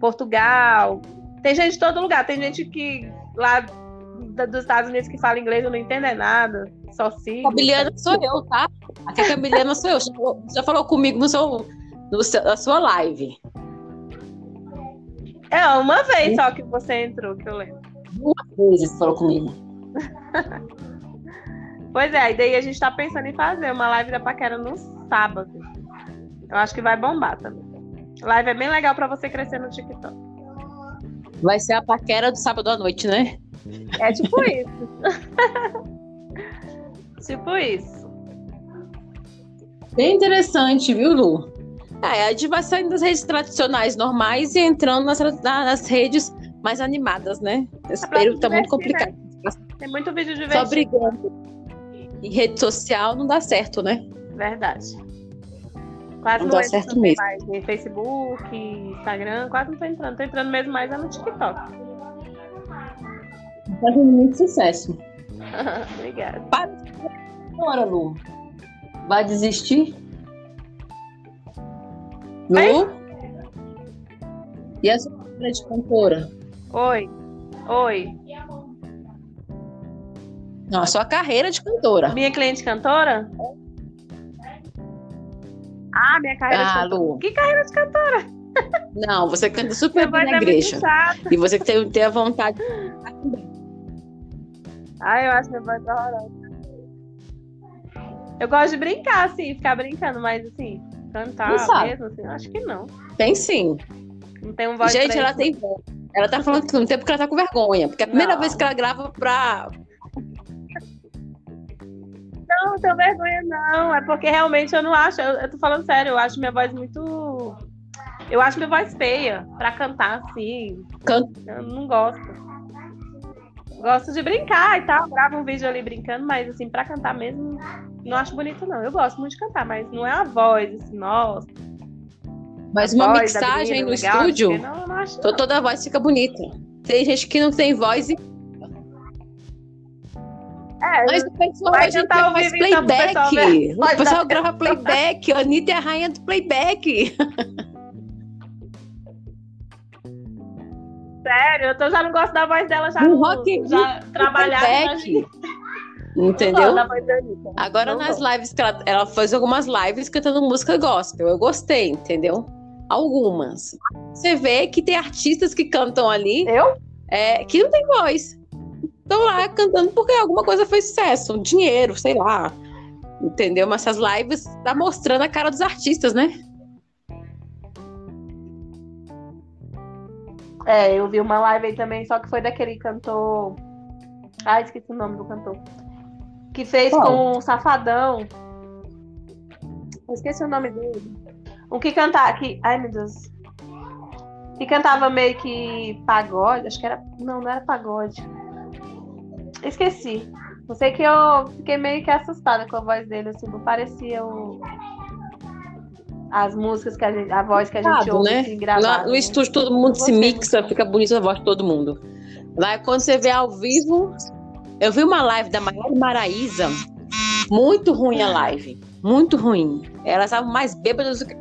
Portugal. Tem gente de todo lugar. Tem gente que lá dos Estados Unidos que fala inglês, eu não entendo nada. Só sigo. Camiliana sou eu, tá? Aqui a Camiliana sou eu. Você falou comigo na sua live. É, uma vez só que você entrou, que eu lembro. Uma vez você falou comigo. Pois é, e daí a gente tá pensando em fazer uma live da paquera no sábado. Eu acho que vai bombar também. Live é bem legal pra você crescer no TikTok. Vai ser a paquera do sábado à noite, né? É tipo isso. Tipo isso. Bem interessante, viu, Lu? A gente vai saindo das redes tradicionais normais e entrando nas redes mais animadas, né? Esse período tá muito complicado. Né? Tem muito vídeo divertido. Só brigando. Em rede social não dá certo, né? Verdade. Quase não dá certo mesmo. Mais. Facebook, Instagram, quase não tô entrando. Tô entrando mesmo mais no TikTok. Fazendo muito sucesso. Obrigada. Para de agora, Lu. Vai desistir? No? Oi? E a sua carreira de cantora? Oi. Não, a sua carreira de cantora. Minha cliente cantora? Ah, minha carreira de cantora. Lu. Que carreira de cantora? Não, você canta super bem na igreja. E você tem a vontade. Ah, eu acho que minha voz tá horrorosa. Eu gosto de brincar, assim, ficar brincando, mas assim, cantar mesmo, assim, eu acho que não. Tem sim. Não tem um voz. Gente, ela tem voz. Ela tá falando que não tem porque ela tá com vergonha. Porque é a primeira vez que ela grava pra. Não, não tenho vergonha, não. É porque realmente eu não acho. Eu tô falando sério, eu acho minha voz muito. Eu acho minha voz feia pra cantar, assim. Eu não gosto. Gosto de brincar e tal. Gravo um vídeo ali brincando, mas assim, pra cantar mesmo, não acho bonito, não. Eu gosto muito de cantar, mas não é a voz, assim, nossa. Mas uma voz, mixagem no legal, estúdio, não acho, não. Toda a voz fica bonita. Tem gente que não tem voz e... É, mas o pessoal faz playback. O pessoal grava playback. A Anitta é a rainha do playback. Sério, eu já não gosto da voz dela. Já no rock, já trabalhava. Entendeu? Agora nas lives, que ela faz algumas lives cantando música gospel. Eu gostei, entendeu? Algumas. Você vê que tem artistas que cantam ali. Eu? É, que não tem voz. Estão lá cantando porque alguma coisa fez sucesso. Dinheiro, sei lá. Entendeu? Mas essas lives tá mostrando a cara dos artistas, né? É, eu vi uma live aí também, só que foi daquele cantor... Ah, esqueci o nome do cantor. Que fez com o Safadão. Eu esqueci o nome dele. O que cantava... Que... Ai, meu Deus. Que cantava meio que pagode. Acho que era... Não era pagode. Esqueci. Não sei, que eu fiquei meio que assustada com a voz dele. Assim, não parecia o... As músicas, que a voz que a gente ouve, né? Assim, gravada. No estúdio todo mundo se mixa, fica bonita a voz de todo mundo. Lá, quando você vê ao vivo... Eu vi uma live da Maiara Maraísa, muito ruim a live, muito ruim. Elas estavam mais bêbadas do que...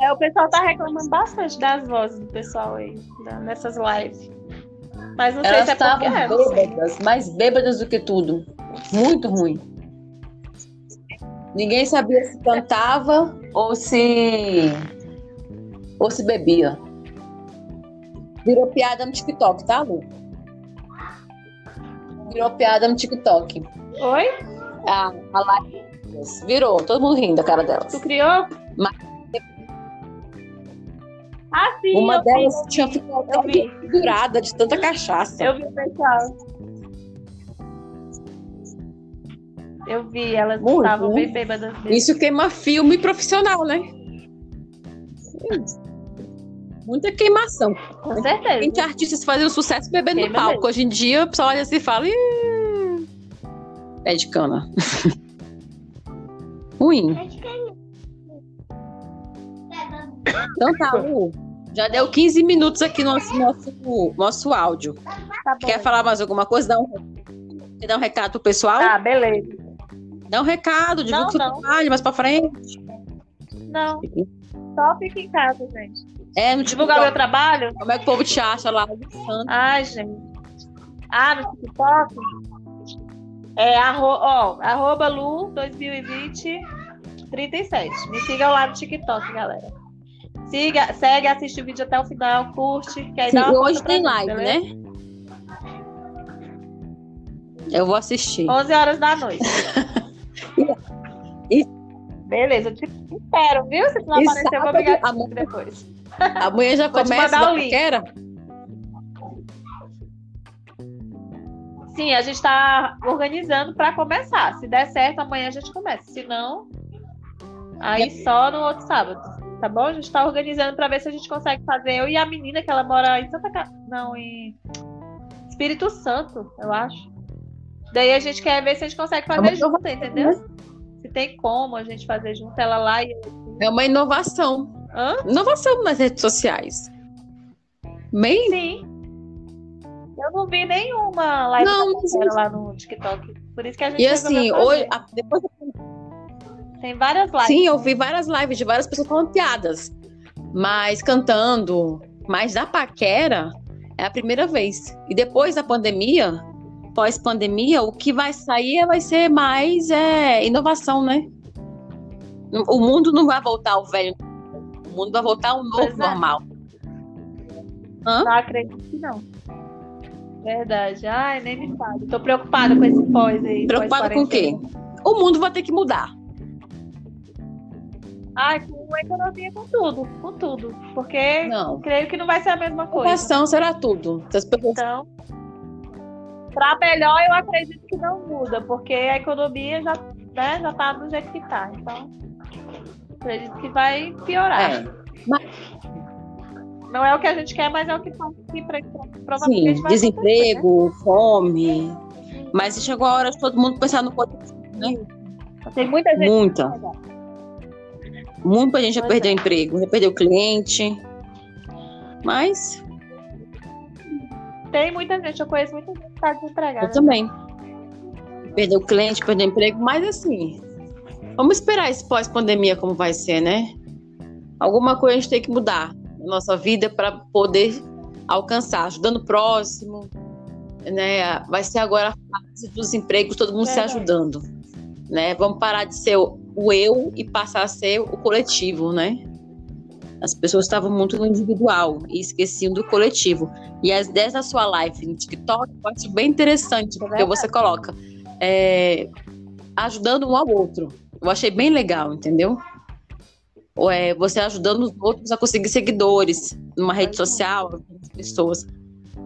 É, o pessoal tá reclamando bastante das vozes do pessoal aí, nessas lives. Mas não sei se é porque... Elas estavam bêbadas, mais bêbadas do que tudo. Muito ruim. Ninguém sabia se cantava ou se bebia. Virou piada no TikTok, tá, Lu? Virou piada no TikTok. Oi? A live virou, todo mundo rindo da cara delas. Tu criou? Mas... Ah, sim. Uma delas tinha ficado figurada de tanta cachaça. Eu vi, pessoal. Eu vi, elas estavam bem bêbadas. Isso queima filme profissional, né? Muita queimação. Com certeza. Tem artistas fazendo sucesso bebendo no palco. Mesmo. Hoje em dia, o pessoal olha assim e fala... Pé de cana. Ruim. Pé de cana. Então tá, Lu. Já deu 15 minutos aqui no nosso áudio. Tá bom. Quer falar mais alguma coisa? Dá um recado pro pessoal? Tá, beleza. Dá um recado, divulga o seu trabalho mais pra frente. Não, só fica em casa, gente. É, não divulgar o meu trabalho? Como é que o povo te acha lá? Ai, gente. Ah, no TikTok? É, arroba Lu202037. Me sigam lá no TikTok, galera. Segue, assiste o vídeo até o final, curte. Que aí dá uma hoje tem live, beleza? Né? Eu vou assistir. 11 horas da noite. Beleza, eu te espero, viu? Se tu não aparecer, eu vou pegar a depois. Amanhã já começa a paquera? Sim, a gente tá organizando pra começar. Se der certo, amanhã a gente começa. Se não, aí só no outro sábado. Tá bom? A gente tá organizando pra ver se a gente consegue fazer. Eu e a menina, que ela mora em em Espírito Santo, eu acho. Daí a gente quer ver se a gente consegue fazer junto, entendeu? Né? Se tem como a gente fazer junto, ela lá e eu. É uma inovação. Hã? Inovação nas redes sociais. Bem? Sim. Eu não vi nenhuma live lá no TikTok. Por isso que a gente... E assim, hoje, depois Tem várias lives. Sim, eu vi várias lives de várias pessoas falando piadas. Mas cantando. Mas da paquera é a primeira vez. E depois da pandemia, pós-pandemia, o que vai sair vai ser mais inovação, né? O mundo não vai voltar ao velho. O mundo vai voltar ao novo normal. Hã? Não acredito que não. Verdade. Ai, nem me fale. Tô preocupada com esse pós aí. Preocupada com o quê? O mundo vai ter que mudar. Ai, com a economia, com tudo. Com tudo. Porque não. Creio que não vai ser a mesma coisa. A educação será tudo. Então, pra melhor eu acredito que não muda. Porque a economia já, né, já tá do jeito que tá. Então, acredito que vai piorar. É. Mas... não é o que a gente quer, mas é o que faz aqui pra, provavelmente sim, vai desemprego, acontecer, né? Fome. Mas chegou a hora de todo mundo pensar no potencial, né? Tem muita gente. Muita gente já perdeu emprego, já perdeu cliente. Mas tem muita gente, eu conheço muita gente que tá desempregada. Eu também. Perdeu cliente, perdeu emprego, mas assim, vamos esperar esse pós-pandemia como vai ser, né? Alguma coisa a gente tem que mudar nossa vida para poder alcançar, ajudando o próximo, né? Vai ser agora a fase dos empregos, todo mundo se ajudando, né? Vamos parar de ser o eu e passar a ser o coletivo, né? As pessoas estavam muito no individual e esqueciam do coletivo. E às 10 da sua live no TikTok, eu acho bem interessante, porque você coloca ajudando um ao outro. Eu achei bem legal, entendeu? Você ajudando os outros a conseguir seguidores numa rede social, as pessoas.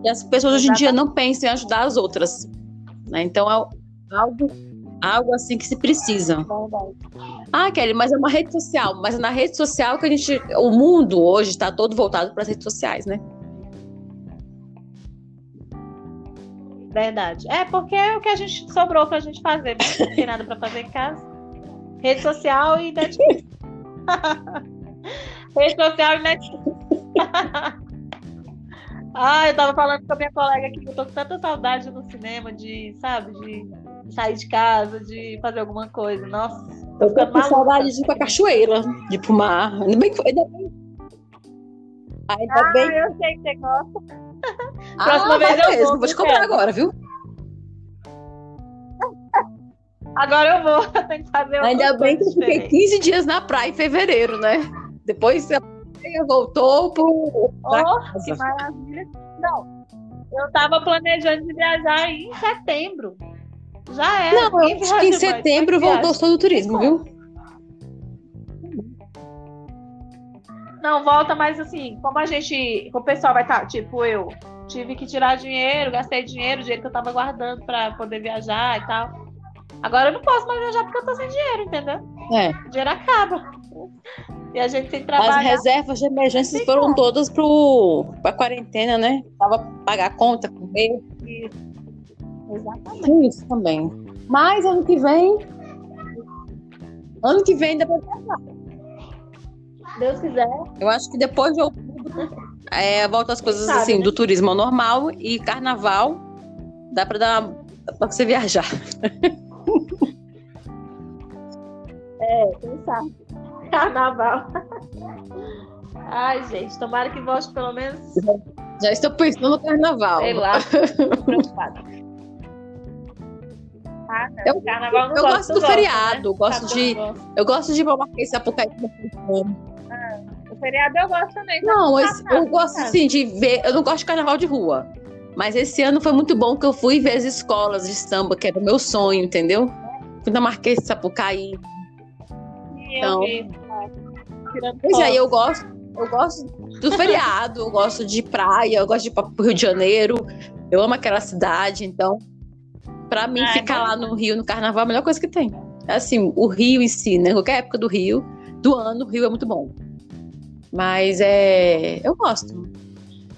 E as pessoas hoje em dia não pensam em ajudar as outras, né? Então é algo assim que se precisa. Ah, Kelly, mas é uma rede social. Mas é na rede social que o mundo hoje está todo voltado para as redes sociais, né? Verdade. É porque é o que a gente sobrou para a gente fazer. Não tem nada para fazer em casa. Rede social e Netflix. Rede social e Netflix. Ah, eu tava falando com a minha colega aqui que eu tô com tanta saudade no cinema, de sair de casa, de fazer alguma coisa. Nossa, eu tô com saudade de ir pra cachoeira, de ir pro mar. Ainda bem. Eu sei que você gosta. Próxima vez eu mesmo. Vou te comprar agora, viu? Agora eu vou, tem que fazer uma coisa. Ainda bem que eu fiquei 15 dias na praia em fevereiro, né? Depois você voltou pra casa. Que maravilha. Não, eu tava planejando de viajar em setembro. Já era. Não, eu acho que em setembro voltou todo o turismo, viu? Não, volta, mas assim, como o pessoal vai estar, eu tive que tirar dinheiro, gastei dinheiro, o dinheiro que eu tava guardando pra poder viajar e tal. Agora eu não posso mais viajar porque eu tô sem dinheiro, entendeu? O dinheiro acaba. E a gente tem que trabalhar. As reservas de emergência foram todas pra quarentena, né? Tava pagar a conta, comer. Isso. Exatamente. Sim, isso também. Mas ano que vem ainda vai viajar. Deus quiser. Eu acho que depois de outubro volta as coisas assim, né? Do turismo ao normal e carnaval dá pra pra você viajar. Quem sabe? Carnaval. Ai, gente, tomara que volte pelo menos. Já estou pensando no carnaval. Sei lá, tô preocupada. Carnaval não eu gosto do feriado, né? Eu gosto de ir para o Marquês de Sapucaí. O feriado eu gosto também. Não, eu gosto assim de ver. Eu não gosto de carnaval de rua. Mas esse ano foi muito bom que eu fui ver as escolas de samba, que era o meu sonho, entendeu? Fui na Marquês de Sapucaí. Então, pois é, eu gosto do feriado, eu gosto de praia, eu gosto de ir para o Rio de Janeiro, eu amo aquela cidade, então, para mim, ficar lá no Rio, no Carnaval, é a melhor coisa que tem. Assim, o Rio em si, né? Qualquer época do Rio, do ano, o Rio é muito bom. Mas eu gosto.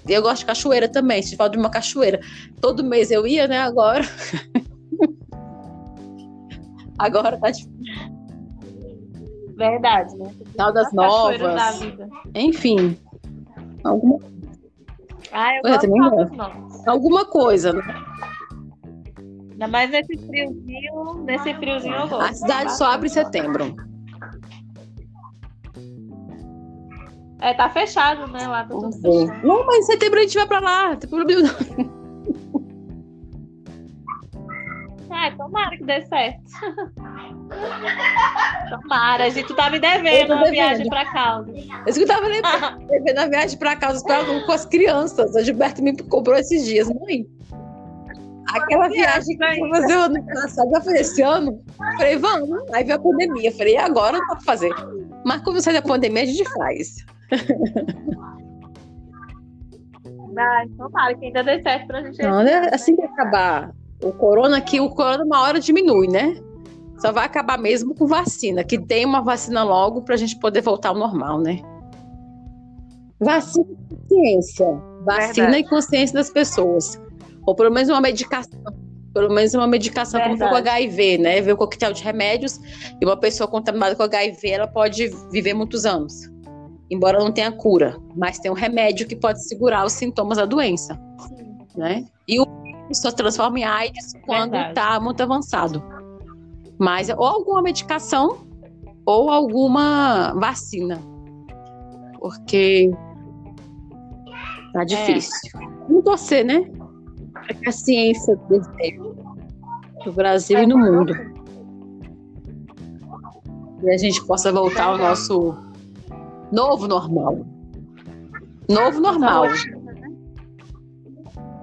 Eu gosto de cachoeira também, se fala de uma cachoeira. Todo mês eu ia, né, agora. Agora tá difícil. Verdade, né? Final das novas. Da vida. Enfim. Alguma coisa, né? Ainda mais nesse friozinho eu gosto. A cidade só abre em setembro. É, tá fechado, né? Lá tá tudo fechado. Não, mas em setembro a gente vai pra lá, não tem problema não. Ah, tomara que dê certo. Tomara, a gente tá me devendo a viagem pra casa. Eu tava devendo a viagem pra casa com as crianças. A Gilberto me cobrou esses dias, mãe. Aquela viagem que eu vou fazer o ano passado, já falei, esse ano. Eu falei, vamos. Aí veio a pandemia. Eu falei, e agora não dá pra fazer. Mas quando sai da pandemia, a gente faz. Ah, tomara que ainda dê certo pra gente. Não, né? Assim que acabar o corona, que o corona uma hora diminui, né? Só vai acabar mesmo com vacina, que tem uma vacina logo pra gente poder voltar ao normal, né? Vacina e consciência. Vacina e consciência das pessoas. Ou pelo menos uma medicação. Pelo menos uma medicação como foi com HIV, né? Ver o coquetel de remédios, e uma pessoa contaminada com HIV, ela pode viver muitos anos. Embora não tenha cura, mas tem um remédio que pode segurar os sintomas da doença. Sim. Né? E o só transforma em AIDS quando está muito avançado. Mas ou alguma medicação ou alguma vacina. Porque tá difícil. Não torcer, né? Para que a ciência dê no Brasil e no mundo. E a gente possa voltar ao nosso novo normal. Novo normal.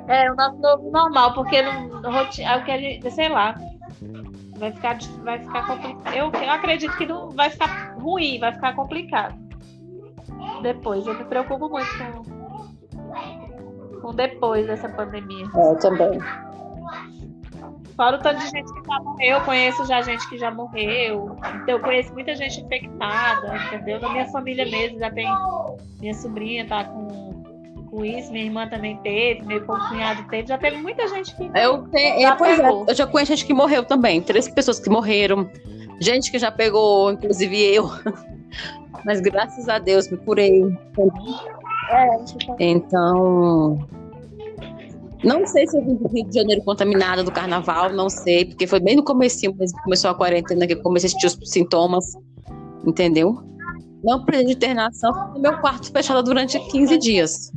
É, o nosso novo normal, porque não, sei lá, vai ficar complicado. Eu acredito que não vai ficar ruim, vai ficar complicado. Depois, eu me preocupo muito com depois dessa pandemia. É, eu também. Fora o tanto de gente que já morreu, eu conheço já gente que já morreu, eu conheço muita gente infectada, entendeu? Na minha família mesmo, já tem, minha sobrinha tá com isso, minha irmã também teve, meu cunhado teve, já teve muita gente que... Eu já conheço gente que morreu também, 3 pessoas que morreram, gente que já pegou, inclusive eu, mas graças a Deus me curei. Então, não sei se eu vim do Rio de Janeiro contaminada do carnaval, não sei, porque foi bem no comecinho, mas começou a quarentena, que eu comecei a sentir os sintomas, entendeu? Não precisei de internação, porque meu quarto fechado durante 15 dias.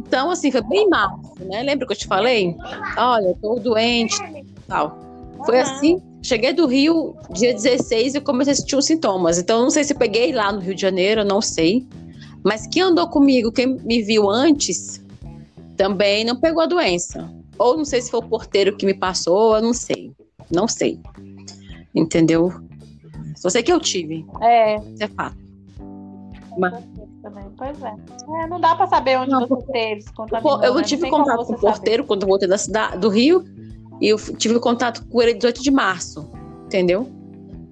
Então, assim, foi bem mal, né? Lembra que eu te falei? Olha, eu tô doente e tal. Foi assim, cheguei do Rio, dia 16, e comecei a sentir os sintomas. Então, não sei se peguei lá no Rio de Janeiro, não sei. Mas quem andou comigo, quem me viu antes, também não pegou a doença. Ou não sei se foi o porteiro que me passou, eu não sei. Não sei. Entendeu? Só sei que eu tive. Isso é fato. Mas... Pois é. Não dá pra saber onde você teve. Eu tive contato com o porteiro quando eu voltei da cidade, do Rio, e eu tive contato com ele 18 de março, entendeu?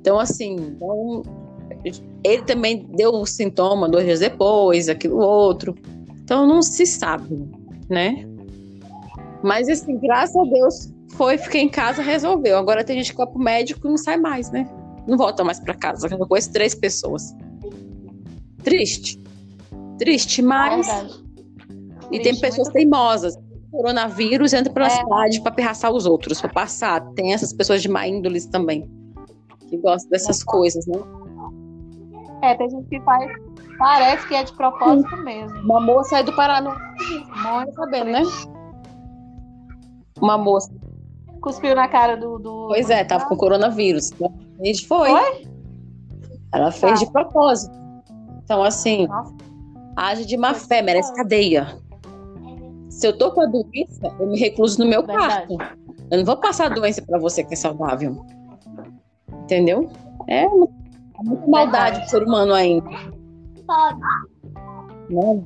Então, assim, ele também deu o sintoma 2 dias depois, aquilo outro. Então, não se sabe, né? Mas, assim, graças a Deus, fiquei em casa, resolveu. Agora tem gente que vai pro médico e não sai mais, né? Não volta mais pra casa. Eu conheço 3 pessoas. Triste, mas... E tem pessoas teimosas. O coronavírus entra pela cidade para pirraçar os outros, para passar. Tem essas pessoas de má índole também, que gostam dessas coisas, né? Tem gente que faz... Parece que é de propósito mesmo. Uma moça aí do Paraná. Não sabendo, né? Uma moça. Cuspiu na cara do... Pois é, tava com coronavírus. Foi? Ela fez de propósito. Então, assim... Nossa. Age de má fé, merece cadeia. Se eu tô com a doença, eu me recluso no meu quarto. Eu não vou passar a doença pra você que é saudável. Entendeu? É muita maldade do ser humano ainda. Pode. Não.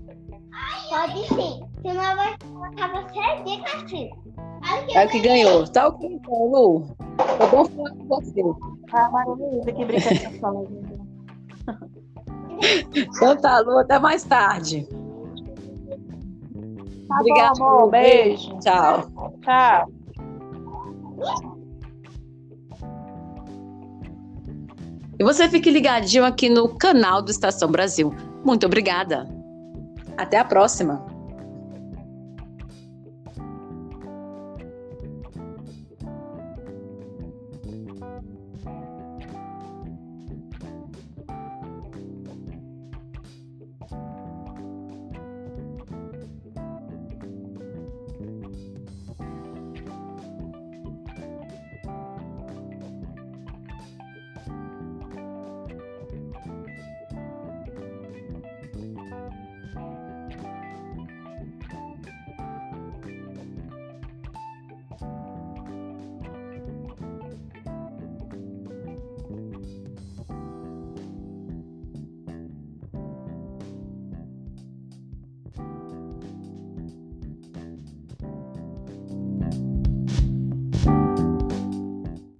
Pode sim. Senão vai acabar você de castigo. É o que ganhou. Tá o que ganhou, Lu? Foi bom falar com você. Ah, maravilhosa, que brincadeira que fala, gente. Então tá, Lu, até mais tarde. Tá. Obrigada, bom, amor. Beijo. Tchau. Tchau. E você fique ligadinho aqui no canal do Estação Brasil. Muito obrigada. Até a próxima.